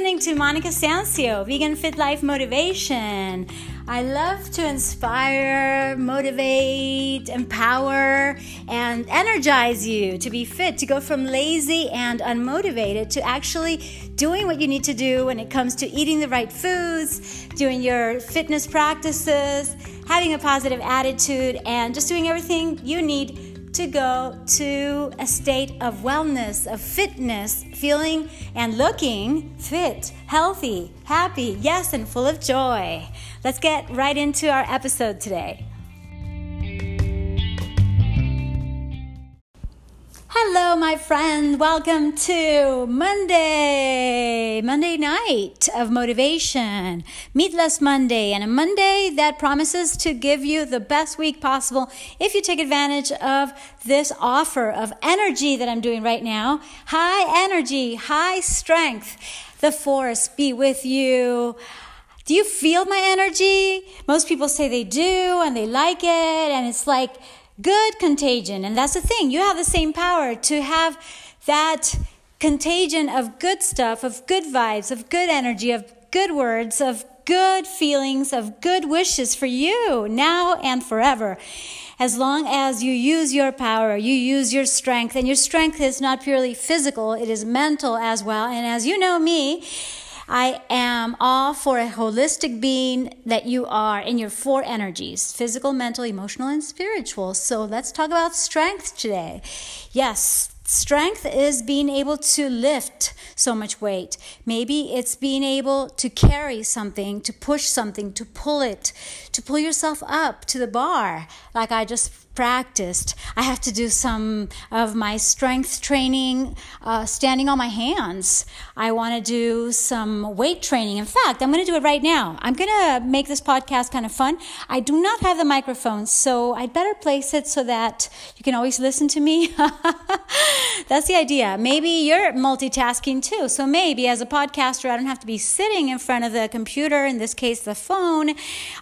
listening to Monica Sancio, Vegan Fit Life Motivation. I love to inspire, motivate, empower, and energize you to be fit, to go from lazy and unmotivated to actually doing what you need to do when it comes to eating the right foods, doing your fitness practices, having a positive attitude, and just doing everything you need to go to a state of wellness, of fitness, feeling and looking fit, healthy, happy, yes, and full of joy. Let's get right into our episode today. Hello, my friend. Welcome to Monday night of motivation. Meatless Monday, and a Monday that promises to give you the best week possible if you take advantage of this offer of energy that I'm doing right now. High energy, high strength. The force be with you. Do you feel my energy? Most people say they do and they like it, and it's like good contagion. And that's the thing. You have the same power to have that contagion of good stuff, of good vibes, of good energy, of good words, of good feelings, of good wishes for you now and forever. As long as you use your power, you use your strength, and your strength is not purely physical, it is mental as well. And as you know me, I am all for a holistic being that you are in your four energies: physical, mental, emotional, and spiritual. So let's talk about strength today. Yes, strength is being able to lift so much weight. Maybe it's being able to carry something, to push something, to pull it, to pull yourself up to the bar, like I just practiced. I have to do some of my strength training standing on my hands. I want to do some weight training. In fact, I'm going to do it right now. I'm going to make this podcast kind of fun. I do not have the microphone, so I'd better place it so that you can always listen to me. That's the idea. Maybe you're multitasking too. So maybe as a podcaster, I don't have to be sitting in front of the computer, in this case, the phone,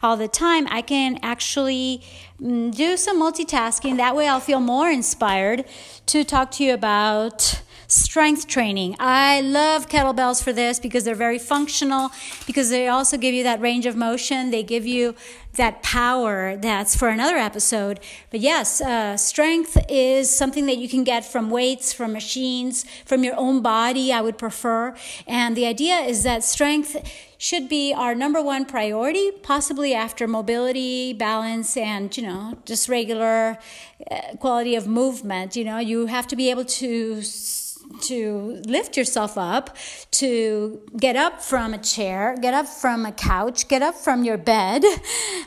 all the time. I can actually do some multitasking. That way I'll feel more inspired to talk to you about strength training. I love kettlebells for this because they're very functional, because they also give you that range of motion. They give you that power. That's for another episode. But yes, strength is something that you can get from weights, from machines, from your own body, I would prefer. And the idea is that strength should be our number one priority, possibly after mobility, balance, and, just regular quality of movement. You have to be able to lift yourself up, to get up from a chair, get up from a couch, get up from your bed,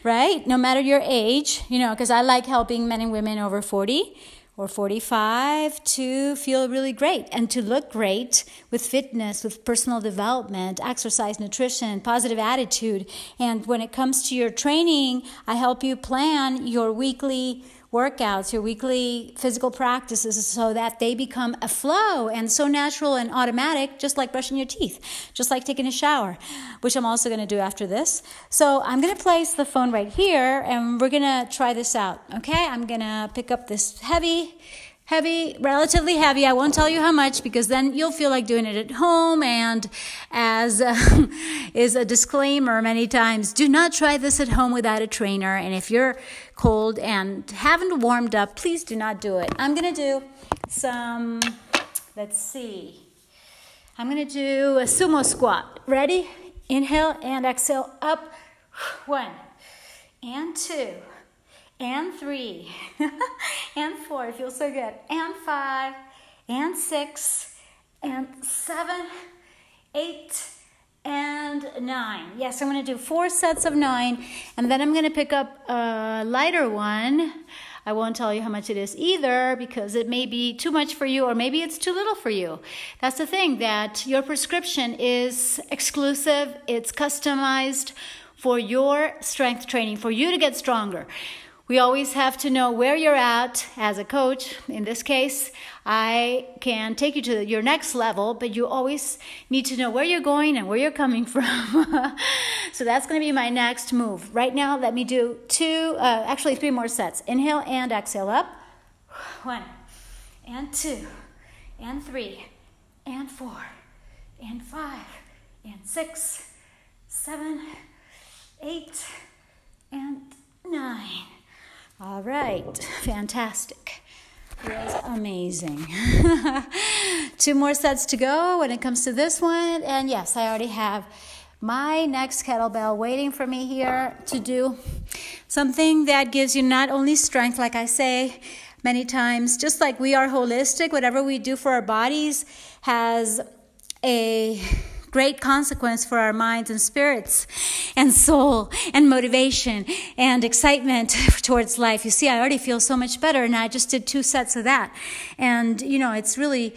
right? No matter your age, because I like helping men and women over 40 or 45 to feel really great and to look great with fitness, with personal development, exercise, nutrition, positive attitude. And when it comes to your training, I help you plan your weekly workouts, your weekly physical practices, so that they become a flow and so natural and automatic, just like brushing your teeth, just like taking a shower, which I'm also going to do after this. So I'm going to place the phone right here and we're going to try this out. Okay, I'm going to pick up this relatively heavy. I won't tell you how much, because then you'll feel like doing it at home. And as is a disclaimer many times, do not try this at home without a trainer. And if you're cold and haven't warmed up, please do not do it. I'm going to do some, I'm going to do a sumo squat. Ready? Inhale and exhale up. 1 and 2. And 3, and 4, it feels so good, and 5, and 6, and 7, 8, and 9. Yes, I'm going to do 4 sets of 9, and then I'm going to pick up a lighter one. I won't tell you how much it is either, because it may be too much for you, or maybe it's too little for you. That's the thing, that your prescription is exclusive, it's customized for your strength training, for you to get stronger. We always have to know where you're at as a coach. In this case, I can take you to your next level, but you always need to know where you're going and where you're coming from. So that's going to be my next move. Right now, let me do 3 more sets. Inhale and exhale up. 1 and 2 and 3 and 4 and 5 and 6, 7, 8, and 9. All right, fantastic. Was amazing. 2 more sets to go when it comes to this one. And yes, I already have my next kettlebell waiting for me here to do something that gives you not only strength, like I say many times, just like we are holistic, whatever we do for our bodies has a great consequence for our minds and spirits and soul and motivation and excitement towards life. You see, I already feel so much better, and I just did 2 sets of that. And, you know, it's really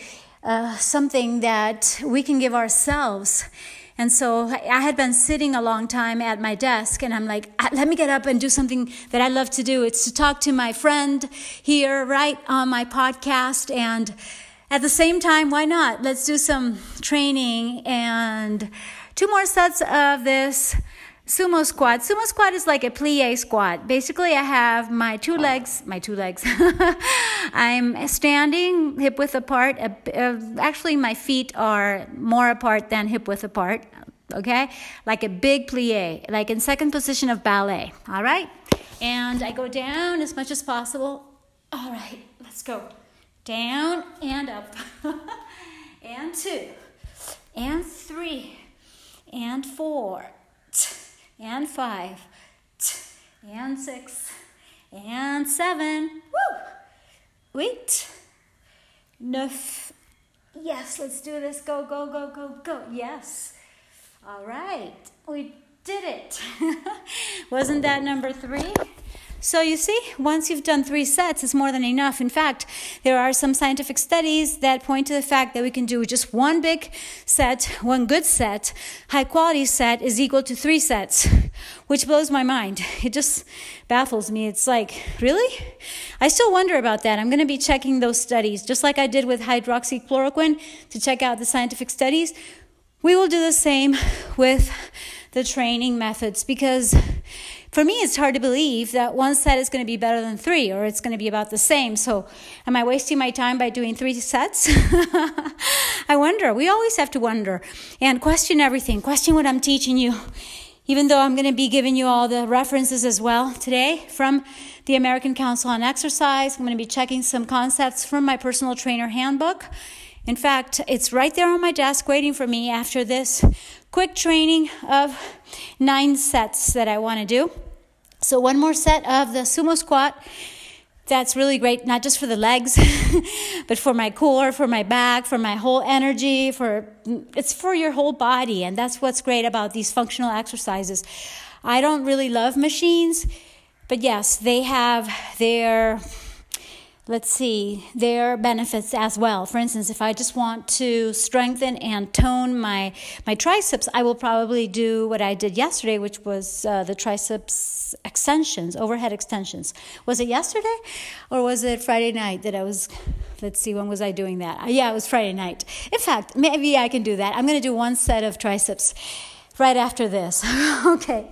something that we can give ourselves. And so I had been sitting a long time at my desk, and I'm like, let me get up and do something that I love to do. It's to talk to my friend here, right, on my podcast, and at the same time, why not? Let's do some training and 2 more sets of this sumo squat. Sumo squat is like a plie squat. Basically, I have my two legs. I'm standing hip width apart. Actually, my feet are more apart than hip width apart, okay? Like a big plie, like in second position of ballet, all right? And I go down as much as possible. All right, let's go. Down and up, and 2, and 3, and 4, and 5, and 6, and 7, woo, 8, 9, yes, let's do this, go, go, go, go, go, yes, all right, we did it. Wasn't that number 3? So you see, once you've done 3 sets, it's more than enough. In fact, there are some scientific studies that point to the fact that we can do just one big set, one good set, high quality set is equal to 3 sets, which blows my mind. It just baffles me. It's like, really? I still wonder about that. I'm going to be checking those studies, just like I did with hydroxychloroquine to check out the scientific studies. We will do the same with the training methods, because for me, it's hard to believe that one set is going to be better than 3, or it's going to be about the same. So am I wasting my time by doing 3 sets? I wonder. We always have to wonder and question everything. Question what I'm teaching you, even though I'm going to be giving you all the references as well today from the American Council on Exercise. I'm going to be checking some concepts from my personal trainer handbook. In fact, it's right there on my desk waiting for me after this quick training of 9 sets that I want to do. So one more set of the sumo squat. That's really great, not just for the legs, but for my core, for my back, for my whole energy, it's for your whole body. And that's what's great about these functional exercises. I don't really love machines, but yes, they have their, their benefits as well. For instance, if I just want to strengthen and tone my triceps, I will probably do what I did yesterday, which was the triceps extensions, overhead extensions. Was it yesterday or was it Friday night that I was, when was I doing that? Yeah, it was Friday night. In fact, maybe I can do that. I'm going to do one set of triceps right after this. Okay,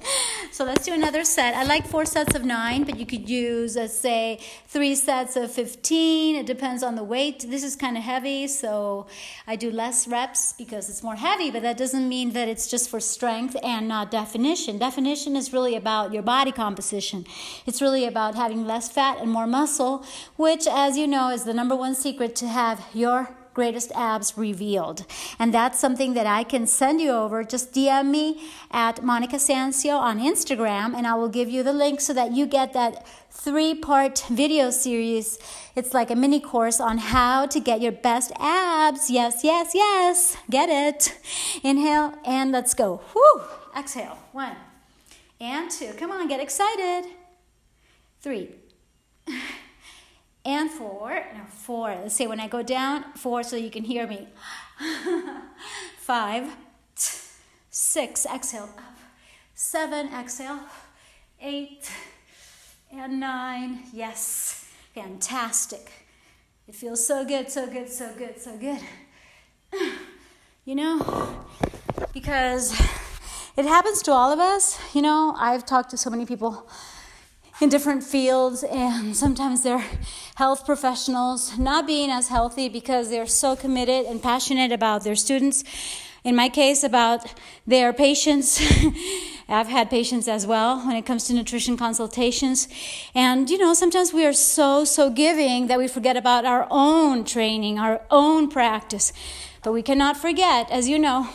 so let's do another set. I like 4 sets of 9, but you could use, let's say, 3 sets of 15. It depends on the weight. This is kind of heavy, so I do less reps because it's more heavy, but that doesn't mean that it's just for strength and not definition. Definition is really about your body composition. It's really about having less fat and more muscle, which, as you know, is the number one secret to have your greatest abs revealed. And that's something that I can send you over. Just DM me at Monica Sancio on Instagram, and I will give you the link so that you get that 3-part video series. It's like a mini course on how to get your best abs. Yes, yes, yes. Get it. Inhale and let's go. Whew. Exhale. 1 and 2. Come on, get excited. 3 and 4, no, 4, let's say when I go down, 4 so you can hear me, 5, 6, exhale, up, 7, exhale, 8, and 9, yes, fantastic, it feels so good, so good, so good, so good, you know, because it happens to all of us, you know. I've talked to so many people in different fields, and sometimes they're health professionals not being as healthy because they're so committed and passionate about their students in my case about their patients. I've had patients as well when it comes to nutrition consultations. And, you know, sometimes we are so giving that we forget about our own training, our own practice. But we cannot forget, as you know,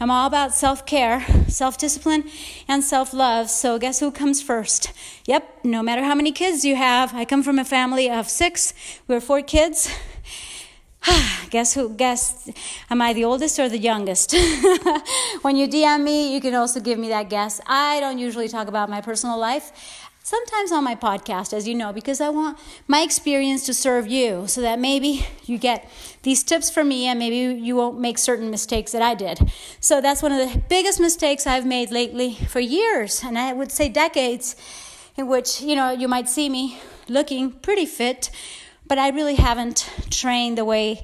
I'm all about self-care, self-discipline, and self-love. So guess who comes first? Yep, no matter how many kids you have. I come from a family of 6. We were 4 kids. Guess, am I the oldest or the youngest? When you DM me, you can also give me that guess. I don't usually talk about my personal life. Sometimes on my podcast, as you know, because I want my experience to serve you so that maybe you get these tips from me and maybe you won't make certain mistakes that I did. So that's one of the biggest mistakes I've made lately for years, and I would say decades, in which, you know, you might see me looking pretty fit, but I really haven't trained the way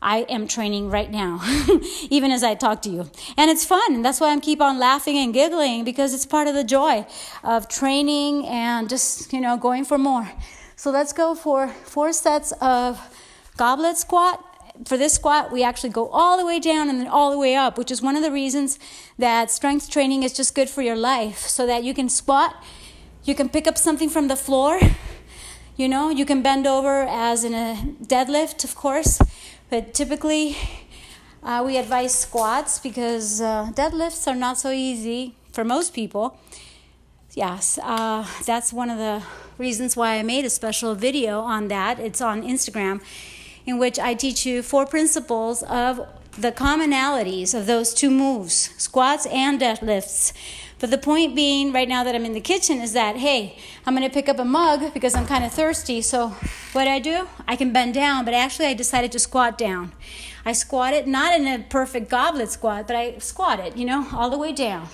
I am training right now, even as I talk to you. And it's fun. That's why I keep on laughing and giggling, because it's part of the joy of training and just, you know, going for more. So let's go for 4 sets of goblet squat. For this squat, we actually go all the way down and then all the way up, which is one of the reasons that strength training is just good for your life, so that you can squat, you can pick up something from the floor, you know, you can bend over as in a deadlift, of course. But typically, we advise squats because deadlifts are not so easy for most people. Yes, that's one of the reasons why I made a special video on that. It's on Instagram, in which I teach you 4 principles of the commonalities of those 2 moves, squats and deadlifts. But the point being right now that I'm in the kitchen is that, hey, I'm going to pick up a mug because I'm kind of thirsty. So what do? I can bend down, but actually I decided to squat down. I squatted, not in a perfect goblet squat, but I squatted, you know, all the way down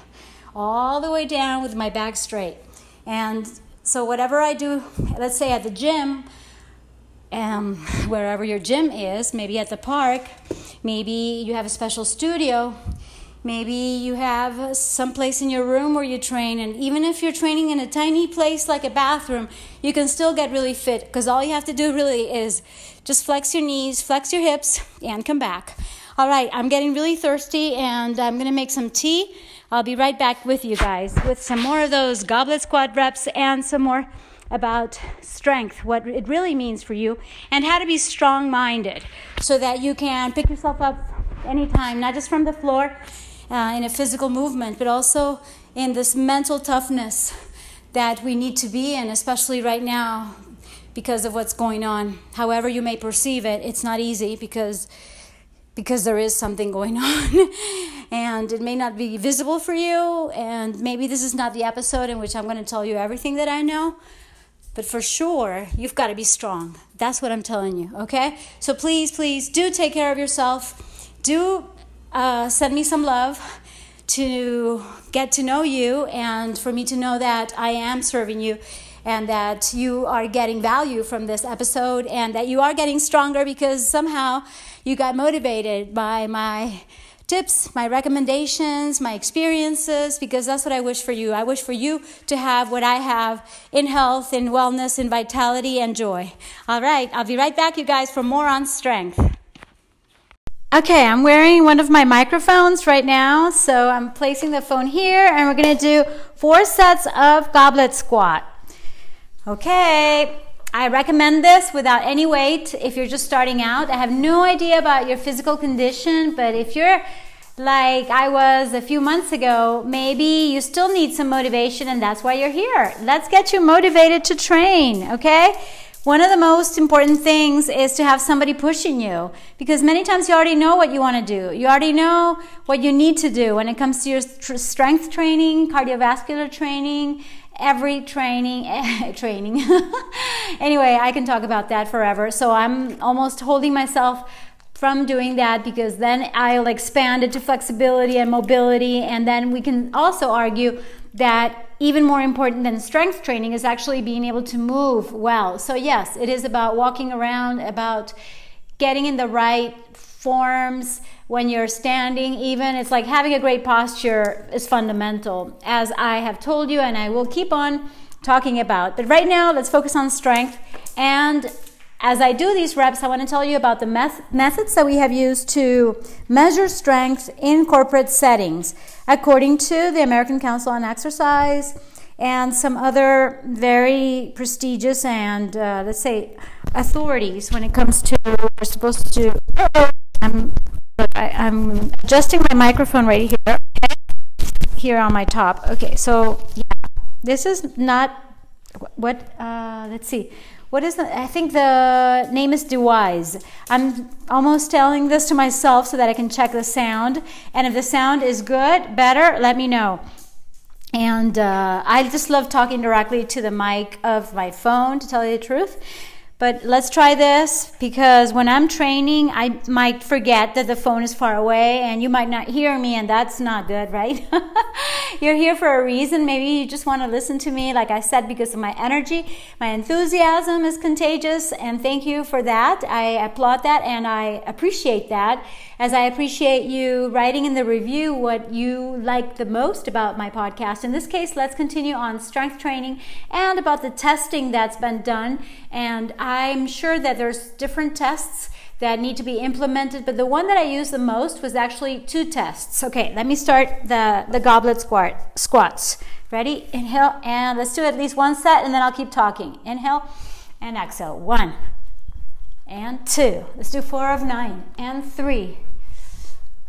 with my back straight. And so whatever I do, let's say at the gym, wherever your gym is, maybe at the park, maybe you have a special studio, maybe you have some place in your room where you train, and even if you're training in a tiny place like a bathroom, you can still get really fit, because all you have to do really is just flex your knees, flex your hips, and come back. All right, I'm getting really thirsty, and I'm going to make some tea. I'll be right back with you guys with some more of those goblet squat reps and some more about strength, what it really means for you, and how to be strong-minded so that you can pick yourself up anytime, not just from the floor, in a physical movement, but also in this mental toughness that we need to be in, especially right now because of what's going on. However you may perceive it, it's not easy because there is something going on and it may not be visible for you, and maybe this is not the episode in which I'm going to tell you everything that I know. But for sure, you've got to be strong. That's what I'm telling you, okay? So please do take care of yourself. Do send me some love to get to know you and for me to know that I am serving you and that you are getting value from this episode and that you are getting stronger because somehow you got motivated by my tips, my recommendations, my experiences, because that's what I wish for you. I wish for you to have what I have in health, in wellness, in vitality, and joy. All right, I'll be right back, you guys, for more on strength. Okay, I'm wearing one of my microphones right now, so I'm placing the phone here, and we're going to do 4 sets of goblet squat. Okay, I recommend this without any weight if you're just starting out. I have no idea about your physical condition, but if you're like I was a few months ago, maybe you still need some motivation, and that's why you're here. Let's get you motivated to train, okay? One of the most important things is to have somebody pushing you, because many times you already know what you want to do. You already know what you need to do when it comes to your strength training, cardiovascular training, every training. Anyway, I can talk about that forever. So I'm almost holding myself from doing that, because then I'll expand it to flexibility and mobility, and then we can also argue that even more important than strength training is actually being able to move well. So yes, it is about walking around, about getting in the right forms when you're standing. Even it's like having a great posture is fundamental, as I have told you and I will keep on talking about. But right now, let's focus on strength. And As I do these reps, I want to tell you about the methods that we have used to measure strength in corporate settings, according to the American Council on Exercise and some other very prestigious and, let's say, authorities when it comes to, we're supposed to, I'm adjusting my microphone right here, okay? Here on my top. Okay, so, yeah, this is not, what, let's see. What is the, I think the name is DeWise. I'm almost telling this to myself so that I can check the sound. And if the sound is good, better, let me know. And I just love talking directly to the mic of my phone, to tell you the truth. But let's try this, because when I'm training, I might forget that the phone is far away and you might not hear me, and that's not good, right? You're here for a reason. Maybe you just want to listen to me, like I said, because of my energy. My enthusiasm is contagious, and thank you for that. I applaud that, and I appreciate that, as I appreciate you writing in the review what you like the most about my podcast. In this case, let's continue on strength training and about the testing that's been done. And I'm sure that there's different tests that need to be implemented, but the one that I used the most was actually two tests. Okay, let me start the goblet squats. Ready? Inhale, and let's do at least one set, and then I'll keep talking. Inhale and exhale. One and two. Let's do 4 of 9 and 3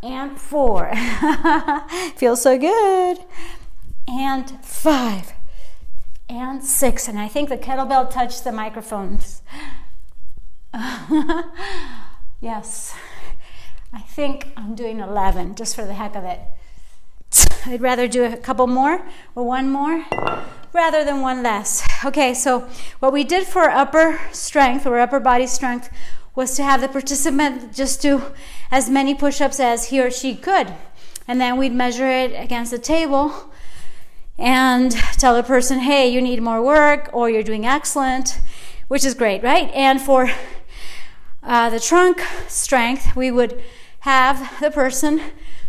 and 4. Feels so good. And 5 and 6, and I think the kettlebell touched the microphones. Yes, I think I'm doing 11 just for the heck of it. I'd rather do a couple more or one more rather than one less. Okay, so what we did for upper strength or upper body strength was to have the participant just do as many push-ups as he or she could, and then we'd measure it against the table and tell the person, hey, you need more work, or you're doing excellent, which is great, right? And for the trunk strength, we would have the person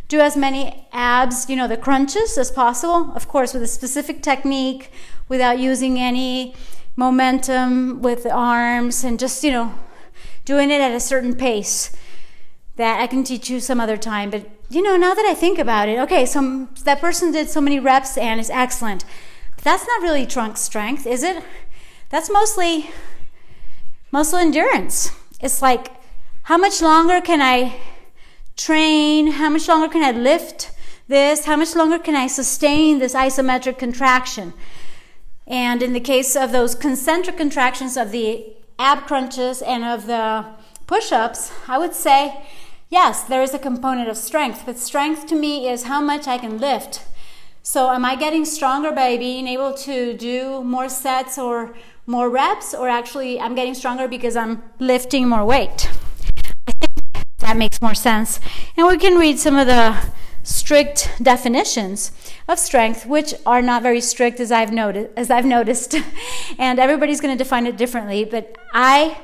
do as many abs, you know, the crunches as possible, of course, with a specific technique, without using any momentum with the arms, and just, you know, doing it at a certain pace that I can teach you some other time. But, you know, now that I think about it, okay, so that person did so many reps and is excellent. But that's not really trunk strength, is it? That's mostly muscle endurance. It's like, how much longer can I train? How much longer can I lift this? How much longer can I sustain this isometric contraction? And in the case of those concentric contractions of the ab crunches and of the push-ups, I would say, yes, there is a component of strength, but strength to me is how much I can lift. So am I getting stronger by being able to do more sets or more reps, or actually I'm getting stronger because I'm lifting more weight? I think that makes more sense. And we can read some of the strict definitions of strength, which are not very strict, as I've noticed. And everybody's going to define it differently, but I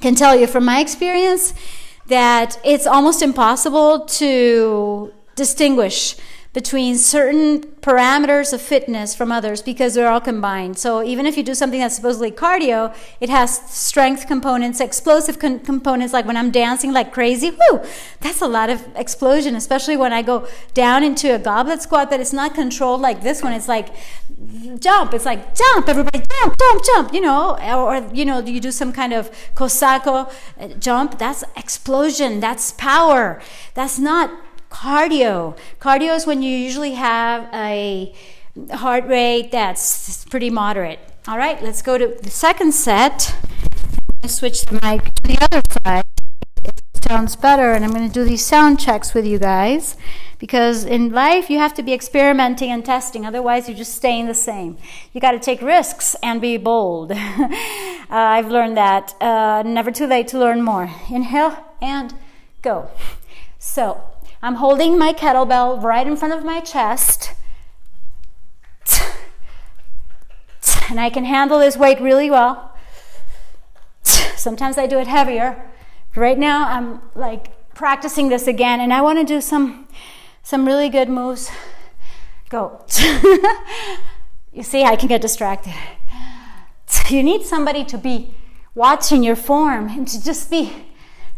can tell you from my experience that it's almost impossible to distinguish between certain parameters of fitness from others, because they're all combined. So even if you do something that's supposedly cardio, it has strength components, explosive components, like when I'm dancing like crazy, whoo, that's a lot of explosion, especially when I go down into a goblet squat, but it's not controlled like this one. It's like jump, everybody jump, you know, or you know, you do some kind of Cossack jump, that's explosion, that's power, that's not cardio. Cardio is when you usually have a heart rate that's pretty moderate. All right, let's go to the second set. I'm going to switch the mic to the other side. It sounds better, and I'm going to do these sound checks with you guys, because in life you have to be experimenting and testing, otherwise you're just staying the same. You got to take risks and be bold. I've learned that. Never too late to learn more. Inhale and go. So I'm holding my kettlebell right in front of my chest, and I can handle this weight really well. Sometimes I do it heavier. Right now I'm like practicing this again, and I want to do some really good moves. Go. You see, I can get distracted. You need somebody to be watching your form and to just be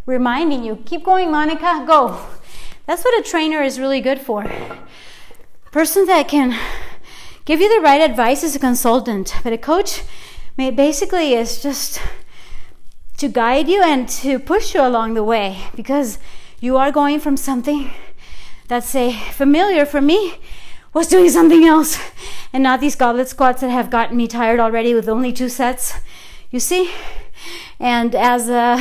reminding you, keep going, Monica, go. That's what a trainer is really good for. A person that can give you the right advice is a consultant, but a coach basically is just to guide you and to push you along the way, because you are going from something that's familiar for me was doing something else, and not these goblet squats that have gotten me tired already with only 2 sets, you see? And as a,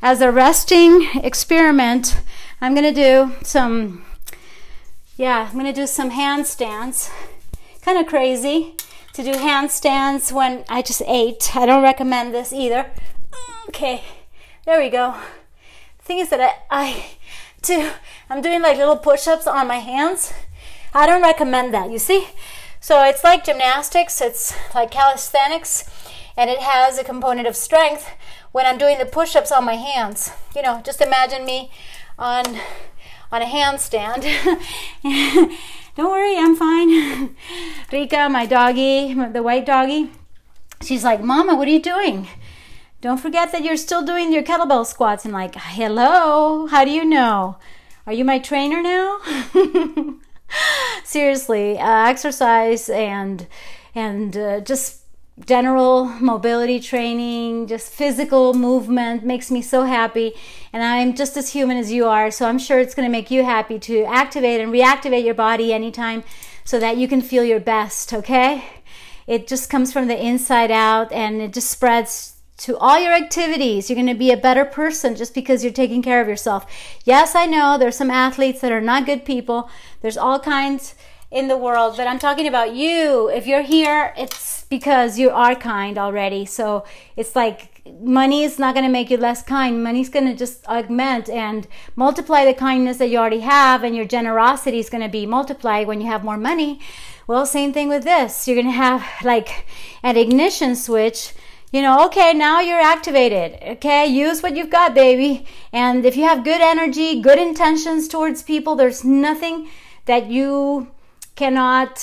as a resting experiment, I'm gonna do some, I'm gonna do some handstands. Kind of crazy to do handstands when I just ate. I don't recommend this either. Okay, there we go. The thing is that I'm doing like little push-ups on my hands. I don't recommend that, you see? So it's like gymnastics, it's like calisthenics, and it has a component of strength when I'm doing the push-ups on my hands. You know, just imagine me on a handstand. Don't worry, I'm fine. Rika, my doggy, the white doggy, she's like, Mama, what are you doing? Don't forget that you're still doing your kettlebell squats. I'm like, hello, how do you know? Are you my trainer now? Seriously, exercise and just general mobility training, just physical movement makes me so happy, and I'm just as human as you are, so I'm sure it's going to make you happy to activate and reactivate your body anytime so that you can feel your best, okay? It just comes from the inside out, and it just spreads to all your activities. You're gonna be a better person just because you're taking care of yourself. Yes, I know there's some athletes that are not good people. There's all kinds in the world, but I'm talking about you. If you're here, it's because you are kind already. So it's like money is not gonna make you less kind. Money's gonna just augment and multiply the kindness that you already have, and your generosity is gonna be multiplied when you have more money. Well, same thing with this. You're gonna have like an ignition switch. You know, okay, now you're activated, okay? Use what you've got, baby. And if you have good energy, good intentions towards people, there's nothing that you cannot,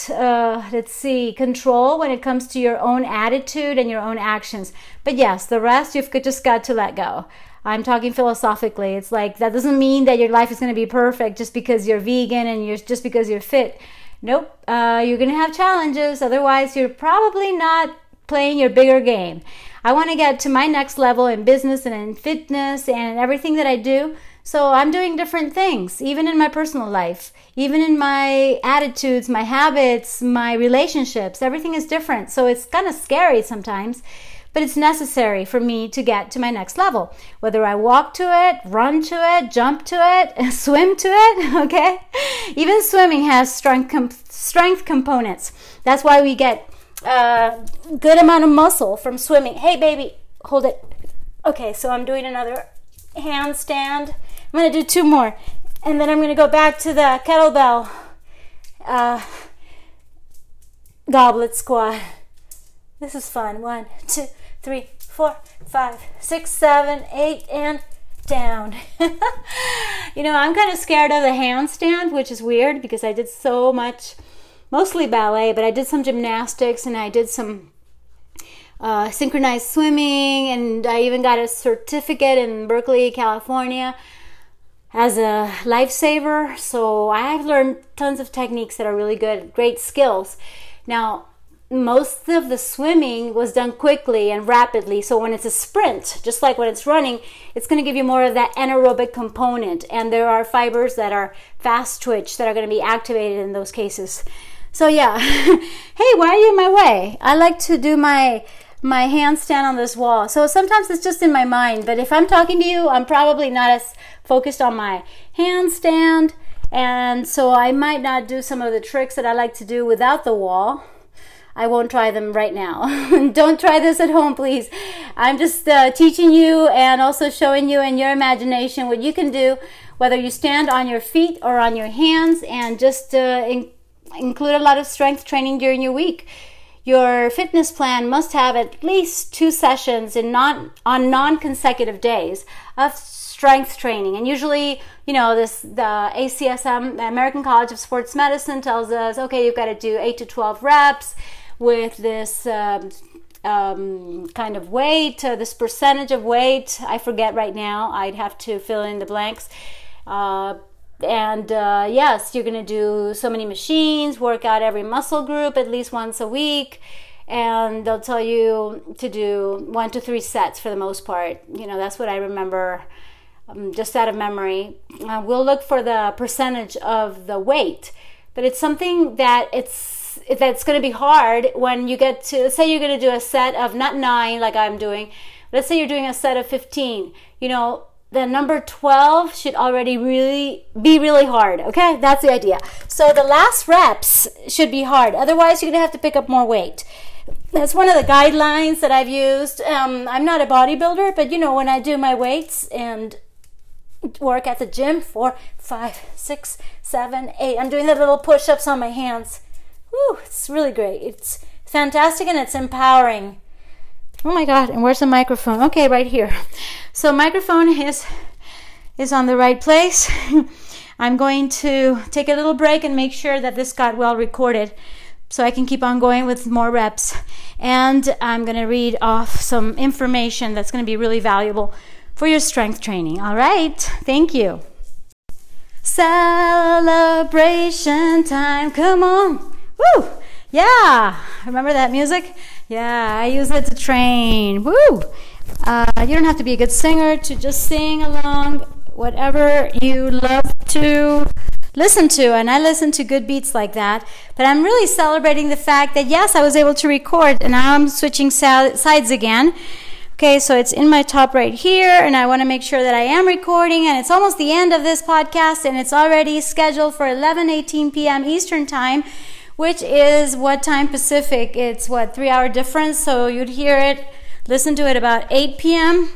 control when it comes to your own attitude and your own actions. But yes, the rest you've just got to let go. I'm talking philosophically. It's like, that doesn't mean that your life is gonna be perfect just because you're vegan and just because you're fit. Nope, you're gonna have challenges. Otherwise, you're probably not playing your bigger game. I want to get to my next level in business and in fitness and everything that I do. So I'm doing different things, even in my personal life, even in my attitudes, my habits, my relationships, everything is different. So it's kind of scary sometimes, but it's necessary for me to get to my next level. Whether I walk to it, run to it, jump to it, swim to it, okay? Even swimming has strength components. That's why we get good amount of muscle from swimming. Hey baby, hold it. Okay, so I'm doing another handstand. I'm gonna do 2 more, and then I'm gonna go back to the kettlebell goblet squat. This is fun. 1, 2, 3, 4, 5, 6, 7, 8 and down. You know, I'm kind of scared of the handstand, which is weird because I did so much, mostly ballet, but I did some gymnastics, and I did some synchronized swimming, and I even got a certificate in Berkeley, California as a lifesaver. So I've learned tons of techniques that are really good, great skills. Now, most of the swimming was done quickly and rapidly. So when it's a sprint, just like when it's running, it's going to give you more of that anaerobic component. And there are fibers that are fast twitch that are going to be activated in those cases. So yeah, hey, why are you in my way? I like to do my handstand on this wall. So sometimes it's just in my mind, but if I'm talking to you, I'm probably not as focused on my handstand. And so I might not do some of the tricks that I like to do without the wall. I won't try them right now. Don't try this at home, please. I'm just teaching you and also showing you in your imagination what you can do, whether you stand on your feet or on your hands, and just include a lot of strength training during your week. Your fitness plan must have at least 2 sessions on non-consecutive days of strength training. And usually, you know, the ACSM, the American College of Sports Medicine, tells us, okay, you've got to do 8 to 12 reps with this kind of weight, this percentage of weight, I forget right now, I'd have to fill in the blanks. Yes, you're going to do so many machines, work out every muscle group at least once a week. And they'll tell you to do 1 to 3 sets for the most part. You know, that's what I remember just out of memory. We'll look for the percentage of the weight. But it's something that that's going to be hard when you get to, say you're going to do a set of not 9 like I'm doing. Let's say you're doing a set of 15. You know, the number 12 should already really be hard. Okay, that's the idea. So the last reps should be hard. Otherwise, you're going to have to pick up more weight. That's one of the guidelines that I've used. I'm not a bodybuilder, but you know, when I do my weights and work at the gym, 4, 5, 6, 7, 8. I'm doing the little push-ups on my hands. Woo, it's really great. It's fantastic and it's empowering. Oh my God, and where's the microphone? Okay, right here. So microphone is on the right place. I'm going to take a little break and make sure that this got well recorded so I can keep on going with more reps. And I'm going to read off some information that's going to be really valuable for your strength training. All right, thank you. Celebration time, come on. Woo! Yeah, remember that music? Yeah, I use it to train. Woo! You don't have to be a good singer to just sing along, whatever you love to listen to. And I listen to good beats like that. But I'm really celebrating the fact that, yes, I was able to record. And now I'm switching sides again. Okay, so it's in my top right here, and I want to make sure that I am recording, and it's almost the end of this podcast, and it's already scheduled for 11:18 p.m. Eastern Time, which is what time Pacific? It's what, 3-hour difference, so you'd hear it, listen to it about 8 p.m.,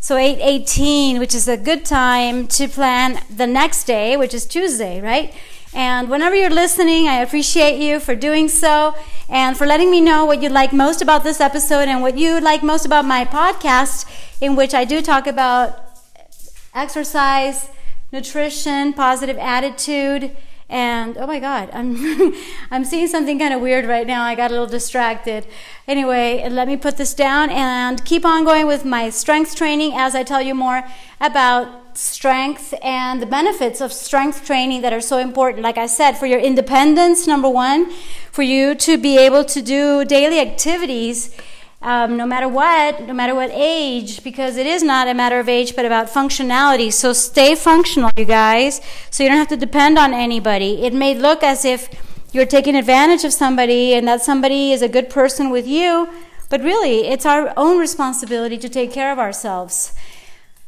so 8:18, which is a good time to plan the next day, which is Tuesday, right? And whenever you're listening, I appreciate you for doing so and for letting me know what you like most about this episode and what you like most about my podcast, in which I do talk about exercise, nutrition, positive attitude, and oh my God, I'm seeing something kind of weird right now. I got a little distracted. Anyway, let me put this down and keep on going with my strength training as I tell you more about strength and the benefits of strength training that are so important, like I said, for your independence, number one, for you to be able to do daily activities no matter what age, because it is not a matter of age but about functionality. So stay functional, you guys, so you don't have to depend on anybody. It may look as if you're taking advantage of somebody and that somebody is a good person with you, but really it's our own responsibility to take care of ourselves.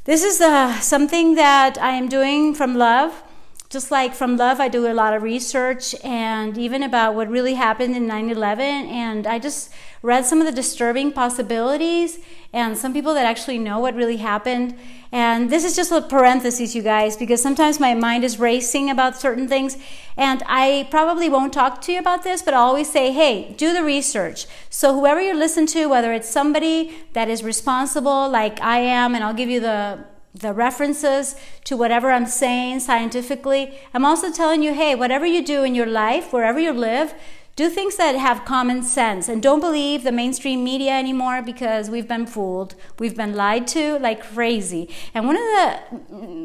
This is something that I am doing from love. Just like from love, I do a lot of research and even about what really happened in 9/11. And I just read some of the disturbing possibilities and some people that actually know what really happened. And this is just a parenthesis, you guys, because sometimes my mind is racing about certain things. And I probably won't talk to you about this, but I always say, hey, do the research. So whoever you listen to, whether it's somebody that is responsible like I am, and I'll give you the references to whatever I'm saying scientifically. I'm also telling you, hey, whatever you do in your life, wherever you live, do things that have common sense and don't believe the mainstream media anymore, because we've been fooled. We've been lied to like crazy. And one of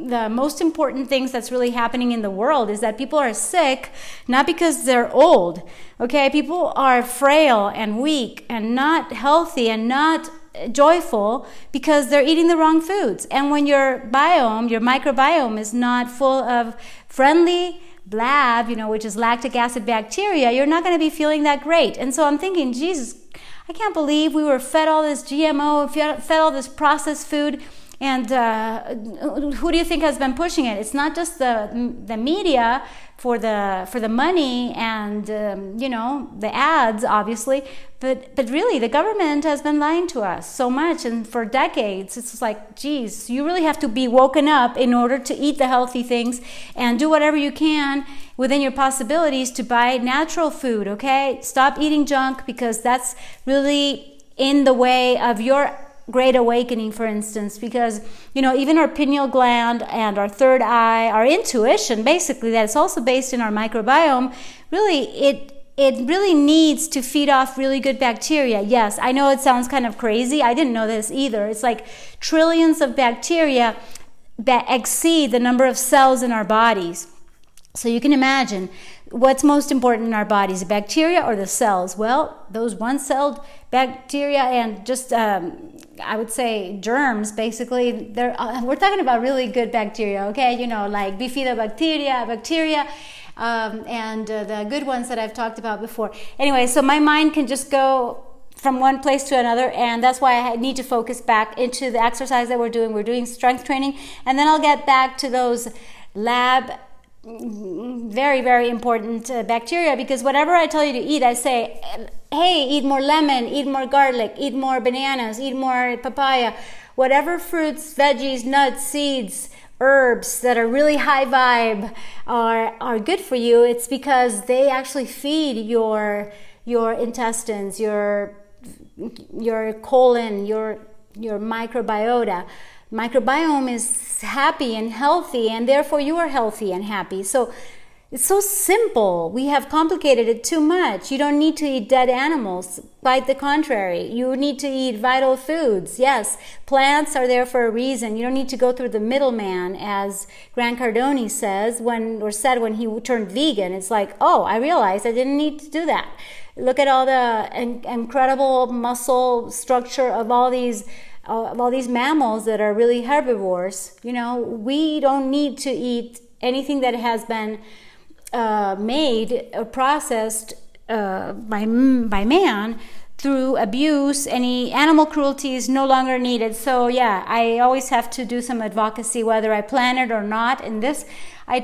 the most important things that's really happening in the world is that people are sick, not because they're old. Okay, people are frail and weak and not healthy and not joyful because they're eating the wrong foods. And when your microbiome is not full of friendly blab, you know, which is lactic acid bacteria, you're not going to be feeling that great. And so I'm thinking, Jesus, I can't believe we were fed all this GMO, fed all this processed food. And who do you think has been pushing it? It's not just the media for the money and you know, the ads, obviously, but really the government has been lying to us so much and for decades. It's like, geez, you really have to be woken up in order to eat the healthy things and do whatever you can within your possibilities to buy natural food. Okay, stop eating junk, because that's really in the way of your Great Awakening, for instance, because, you know, even our pineal gland and our third eye, our intuition, basically, that's also based in our microbiome, really, it it really needs to feed off really good bacteria. Yes, I know it sounds kind of crazy. I didn't know this either. It's like trillions of bacteria that exceed the number of cells in our bodies. So you can imagine what's most important in our bodies, the bacteria or the cells? Well, those one-celled bacteria and just, I would say, germs, basically. We're talking about really good bacteria, okay? You know, like bifidobacteria, bacteria, and the good ones that I've talked about before. Anyway, so my mind can just go from one place to another, and that's why I need to focus back into the exercise that we're doing. We're doing strength training, and then I'll get back to those lab very, very important bacteria, because whatever I tell you to eat, I say, hey, eat more lemon, eat more garlic, eat more bananas, eat more papaya, whatever fruits, veggies, nuts, seeds, herbs that are really high vibe are good for you. It's because they actually feed your intestines, your colon, your microbiota. Microbiome is happy and healthy, and therefore you are healthy and happy. So it's so simple. We have complicated it too much. You don't need to eat dead animals. Quite the contrary. You need to eat vital foods. Yes, plants are there for a reason. You don't need to go through the middleman, as Grant Cardone says, when he turned vegan. It's like, oh, I realized I didn't need to do that. Look at all the incredible muscle structure of all these mammals that are really herbivores. You know, we don't need to eat anything that has been made or processed by man through abuse. Any animal cruelty is no longer needed. So yeah, I always have to do some advocacy, whether I plan it or not. In this, I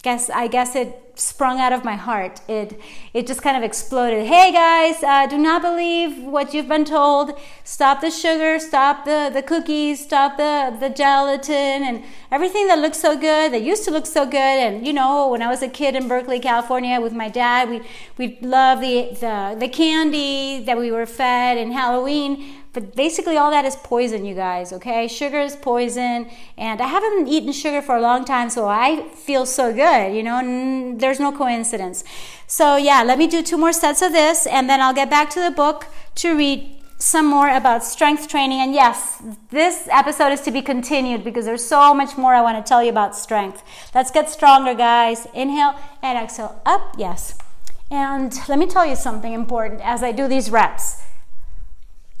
guess it sprung out of my heart. It just kind of exploded. Hey guys, do not believe what you've been told. Stop the sugar, stop the cookies, stop the gelatin, and everything that looks so good, that used to look so good. And you know, when I was a kid in Berkeley, California, with my dad, we loved the candy that we were fed in Halloween. But basically all that is poison, you guys, okay? Sugar is poison, and I haven't eaten sugar for a long time, so I feel so good, you know? There's no coincidence. So yeah, let me do 2 more sets of this, and then I'll get back to the book to read some more about strength training. And yes, this episode is to be continued because there's so much more I want to tell you about strength. Let's get stronger, guys. Inhale and exhale. Up, yes. And let me tell you something important as I do these reps.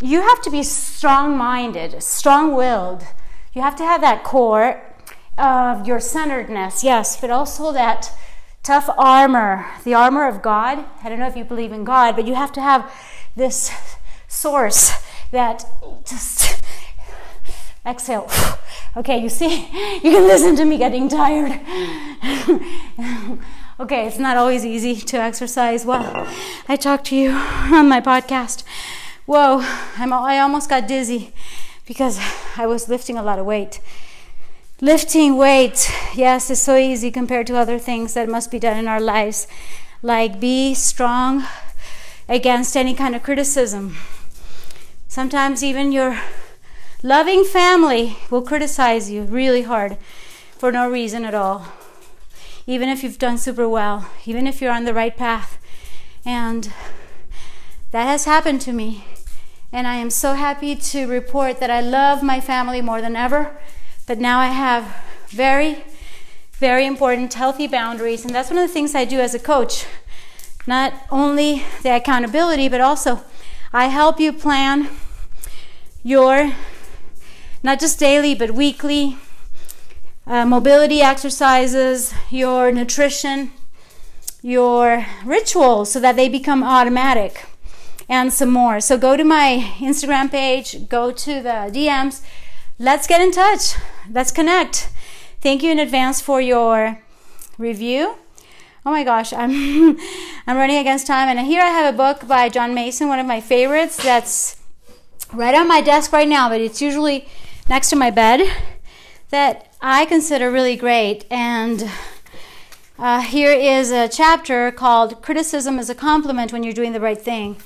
You have to be strong-minded, strong-willed. You have to have that core of your centeredness, yes, but also that tough armor, the armor of God. I don't know if you believe in God, but you have to have this source that just exhale. Okay, you see, you can listen to me getting tired. Okay, it's not always easy to exercise while I talk to you on my podcast. Whoa, I almost got dizzy because I was lifting a lot of weight. Lifting weight, yes, is so easy compared to other things that must be done in our lives, like be strong against any kind of criticism. Sometimes even your loving family will criticize you really hard for no reason at all, even if you've done super well, even if you're on the right path. And that has happened to me, and I am so happy to report that I love my family more than ever, but now I have very, very important healthy boundaries, and that's one of the things I do as a coach. Not only the accountability, but also I help you plan your, not just daily, but weekly mobility exercises, your nutrition, your rituals, so that they become automatic. And some more. So go to my Instagram page, go to the DMs. Let's get in touch. Let's connect. Thank you in advance for your review. Oh my gosh, I'm running against time. And here I have a book by John Mason, one of my favorites, that's right on my desk right now, but it's usually next to my bed, that I consider really great. And here is a chapter called Criticism is a Compliment When You're Doing the Right Thing.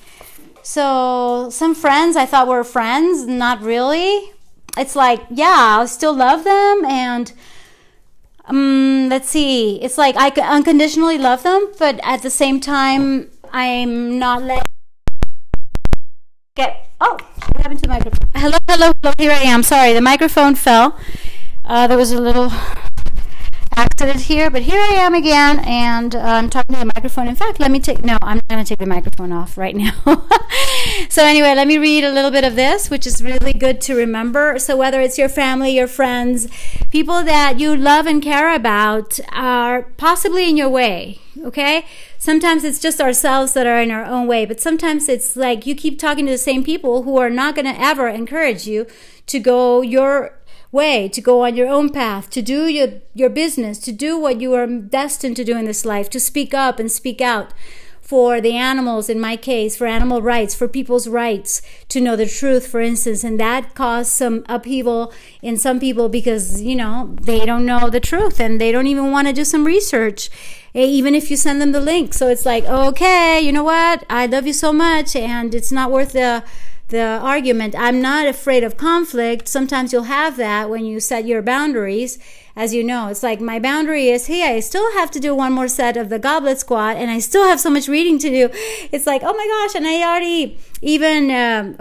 So some friends I thought were friends, not really. It's like, yeah, I still love them, and Let's see. It's like I unconditionally love them, but at the same time, I'm not letting get. Oh, what happened to the microphone? Hello, hello, hello. Here I am. Sorry, the microphone fell. There was a little accident here, but here I am again, and I'm talking to the microphone. In fact, let me take. No, I'm not going to take the microphone off right now. So anyway, let me read a little bit of this, which is really good to remember. So whether it's your family, your friends, people that you love and care about are possibly in your way, okay? Sometimes it's just ourselves that are in our own way, but sometimes it's like you keep talking to the same people who are not going to ever encourage you to go your way, to go on your own path, to do your business, to do what you are destined to do in this life, to speak up and speak out for the animals, in my case, for animal rights, for people's rights to know the truth, for instance. And that caused some upheaval in some people because, you know, they don't know the truth and they don't even want to do some research, even if you send them the link. So it's like, okay, you know what? I love you so much and it's not worth the argument. I'm not afraid of conflict. Sometimes you'll have that when you set your boundaries. As you know, it's like my boundary is, hey, I still have to do one more set of the goblet squat and I still have so much reading to do. It's like, oh my gosh, and I already even, I'm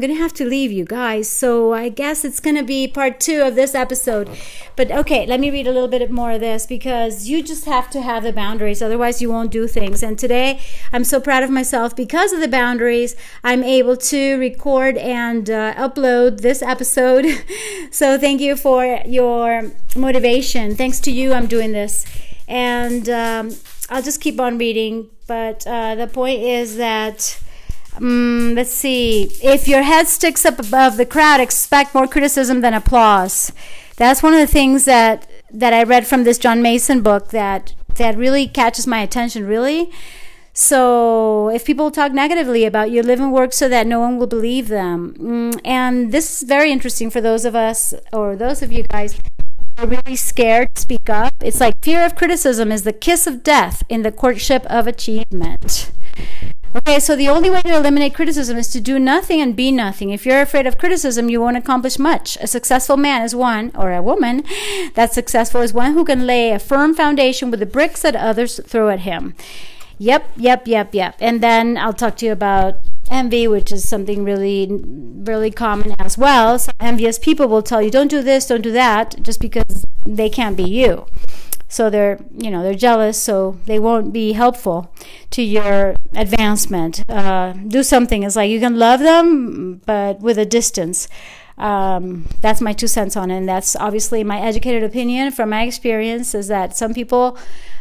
going to have to leave you guys. So I guess it's going to be part 2 of this episode. But okay, let me read a little bit more of this because you just have to have the boundaries. Otherwise, you won't do things. And today, I'm so proud of myself because of the boundaries. I'm able to record and upload this episode. So thank you for your motivation. Thanks to you, I'm doing this. And I'll just keep on reading. But the point is that, let's see. If your head sticks up above the crowd, expect more criticism than applause. That's one of the things that I read from this John Mason book that really catches my attention, really. So if people talk negatively about you, live and work so that no one will believe them. And this is very interesting for those of us, or those of you guys, are really scared to speak up. It's like fear of criticism is the kiss of death in the courtship of achievement. Okay, so the only way to eliminate criticism is to do nothing and be nothing. If you're afraid of criticism, you won't accomplish much. A successful man is one, or a woman that's successful is one who can lay a firm foundation with the bricks that others throw at him. Yep. And then I'll talk to you about envy, which is something really, really common as well. So envious people will tell you, don't do this, don't do that, just because they can't be you. So they're jealous, so they won't be helpful to your advancement. Do something. It's like you can love them, but with a distance. That's my 2 cents on it, and that's obviously my educated opinion from my experience, is that some people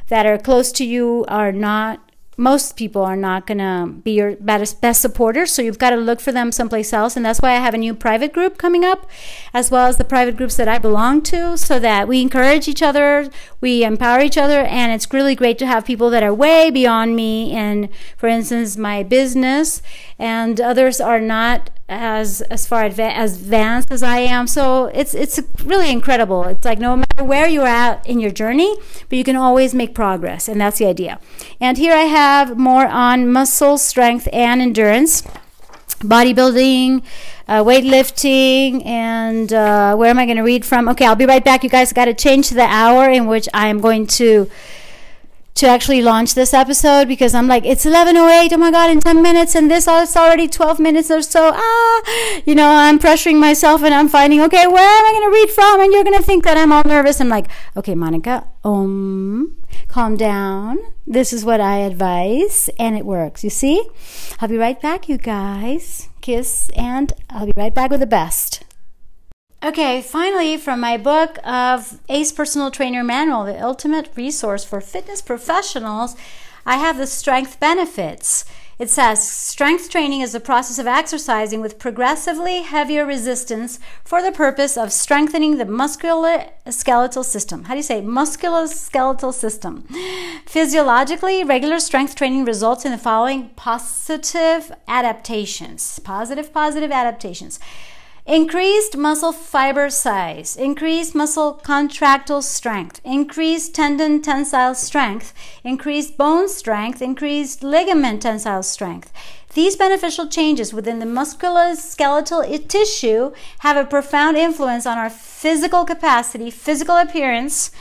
that are close to you are not. Most people are not going to be your best supporters, so you've got to look for them someplace else. And that's why I have a new private group coming up, as well as the private groups that I belong to, so that we encourage each other, we empower each other, and it's really great to have people that are way beyond me in, for instance, my business, and others are not as far as advanced as I am. So it's really incredible. It's like no matter where you're at in your journey, but you can always make progress, and that's the idea. And here I have more on muscle strength and endurance, bodybuilding, weightlifting, and where am I going to read from? Okay, I'll be right back. You guys got to change the hour in which I'm going to actually launch this episode, because I'm like, it's 11:08, oh my god, in 10 minutes, and this is already 12 minutes or so. I'm pressuring myself, and I'm finding, okay, where am I going to read from? And you're going to think that I'm all nervous. I'm like, okay, Monica, calm down. This is what I advise, and it works. You see? I'll be right back, you guys. Kiss, and I'll be right back with the best. Okay, finally, from my book of ACE Personal Trainer Manual, the ultimate resource for fitness professionals, I have the strength benefits. It says, strength training is the process of exercising with progressively heavier resistance for the purpose of strengthening the musculoskeletal system. How do you say musculoskeletal system? Physiologically, regular strength training results in the following positive adaptations. Positive adaptations. Increased muscle fiber size, increased muscle contractile strength, increased tendon tensile strength, increased bone strength, increased ligament tensile strength. These beneficial changes within the musculoskeletal tissue have a profound influence on our physical capacity, physical appearance,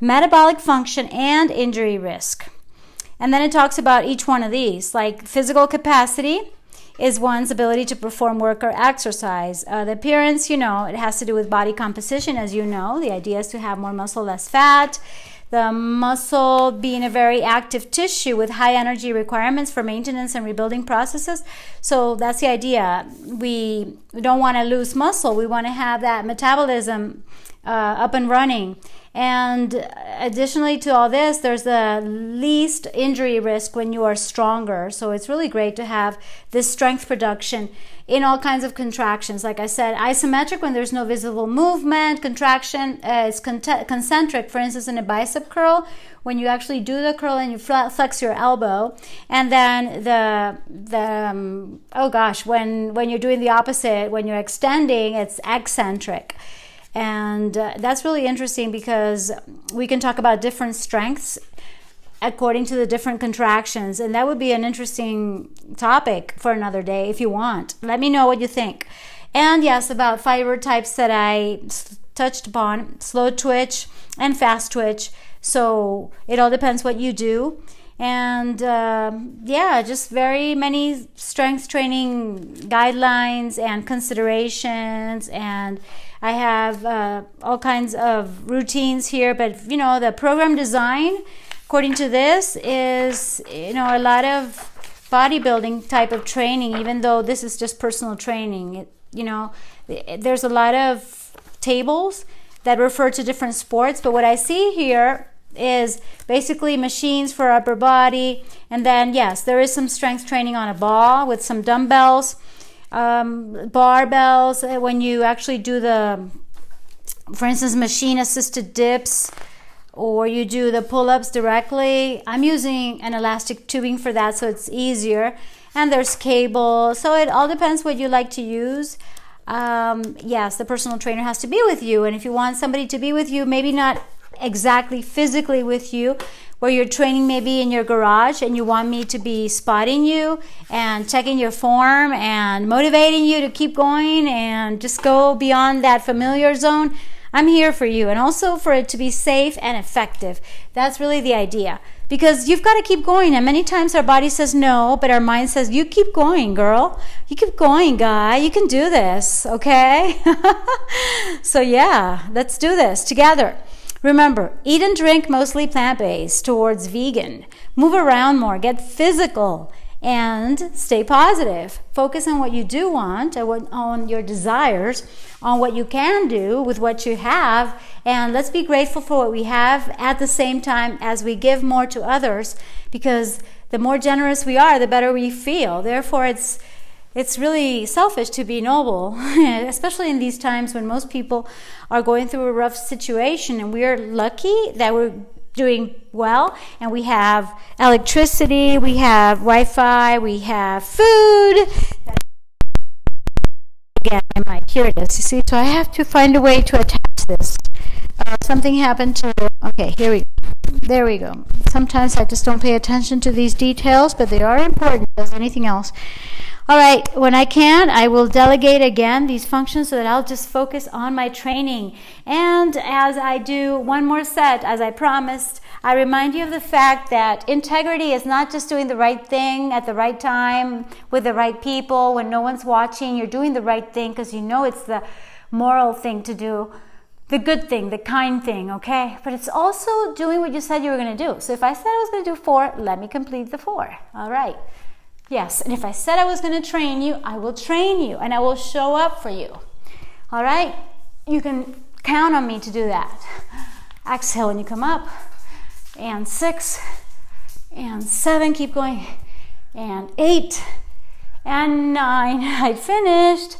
metabolic function, and injury risk. And then it talks about each one of these, like physical capacity is one's ability to perform work or exercise. The appearance, you know, it has to do with body composition, as you know. The idea is to have more muscle, less fat. The muscle being a very active tissue with high energy requirements for maintenance and rebuilding processes. So that's the idea. We don't want to lose muscle. We want to have that metabolism up and running. And additionally to all this, there's the least injury risk when you are stronger. So it's really great to have this strength production in all kinds of contractions. Like I said, isometric when there's no visible movement, contraction is concentric, for instance, in a bicep curl, when you actually do the curl and you flex your elbow. And then when you're doing the opposite, when you're extending, it's eccentric. And that's really interesting because we can talk about different strengths according to the different contractions. And that would be an interesting topic for another day if you want. Let me know what you think. And yes, about fiber types that I touched upon, slow twitch and fast twitch. So it all depends what you do. And just very many strength training guidelines and considerations, and I have all kinds of routines here, but, you know, the program design, according to this, is, you know, a lot of bodybuilding type of training, even though this is just personal training. There's a lot of tables that refer to different sports, but what I see here is basically machines for upper body, and then, yes, there is some strength training on a ball with some dumbbells, barbells, when you actually do the, for instance, machine assisted dips, or you do the pull-ups directly. I'm using an elastic tubing for that, so it's easier. And there's cable, so it all depends what you like to use. Yes, the personal trainer has to be with you, and if you want somebody to be with you, maybe not exactly physically with you, where you're training maybe in your garage and you want me to be spotting you and checking your form and motivating you to keep going and just go beyond that familiar zone, I'm here for you. And also for it to be safe and effective. That's really the idea. Because you've got to keep going. And many times our body says no, but our mind says, you keep going, girl. You keep going, guy. You can do this, okay? So yeah, let's do this together. Remember, eat and drink mostly plant-based towards vegan. Move around more, get physical, and stay positive. Focus on what you do want, on your desires, on what you can do with what you have, and let's be grateful for what we have at the same time as we give more to others, because the more generous we are, the better we feel. Therefore, it's really selfish to be noble, especially in these times when most people are going through a rough situation, and we're lucky that we're doing well and we have electricity, we have Wi-Fi, we have food. Again, I might hear this, you see, so I have to find a way to attach this. Something happened to, okay, here we go. There we go. Sometimes I just don't pay attention to these details, but they are important as anything else. All right, when I can, I will delegate again these functions so that I'll just focus on my training. And as I do one more set, as I promised, I remind you of the fact that integrity is not just doing the right thing at the right time with the right people when no one's watching. You're doing the right thing because you know it's the moral thing to do, the good thing, the kind thing, okay? But it's also doing what you said you were going to do. So if I said I was going to do 4, let me complete the 4. All right. Yes, and if I said I was going to train you, I will train you, and I will show up for you. All right? You can count on me to do that. Exhale when you come up, and 6, and 7, keep going, and 8, and 9. I finished.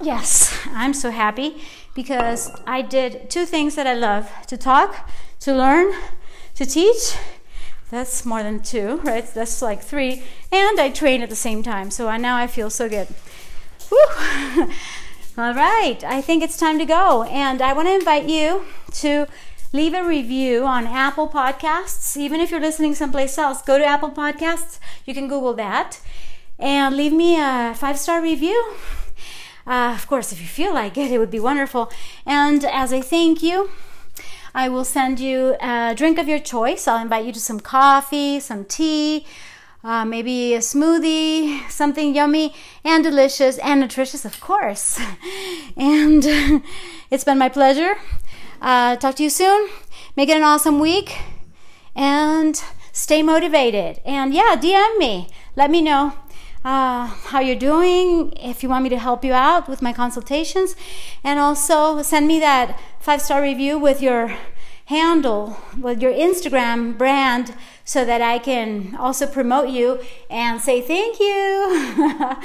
Yes, I'm so happy because I did 2 things that I love, to talk, to learn, to teach. That's more than 2, right? That's like 3. And I train at the same time, so now I feel so good. Woo. All right, I think it's time to go. And I want to invite you to leave a review on Apple Podcasts. Even if you're listening someplace else, go to Apple Podcasts. You can Google that. And leave me a 5-star review. Of course, if you feel like it, it would be wonderful. And as a thank you, I will send you a drink of your choice. I'll invite you to some coffee, some tea, maybe a smoothie, something yummy and delicious and nutritious, of course. And it's been my pleasure. Talk to you soon. Make it an awesome week. And stay motivated. And yeah, DM me. Let me know how you're doing, if you want me to help you out with my consultations. And also send me that 5-star review with your handle, with your Instagram brand, so that I can also promote you and say thank you.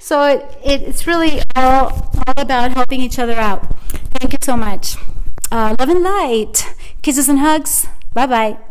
So it's really all about helping each other out. Thank you so much. Love and light. Kisses and hugs. Bye-bye.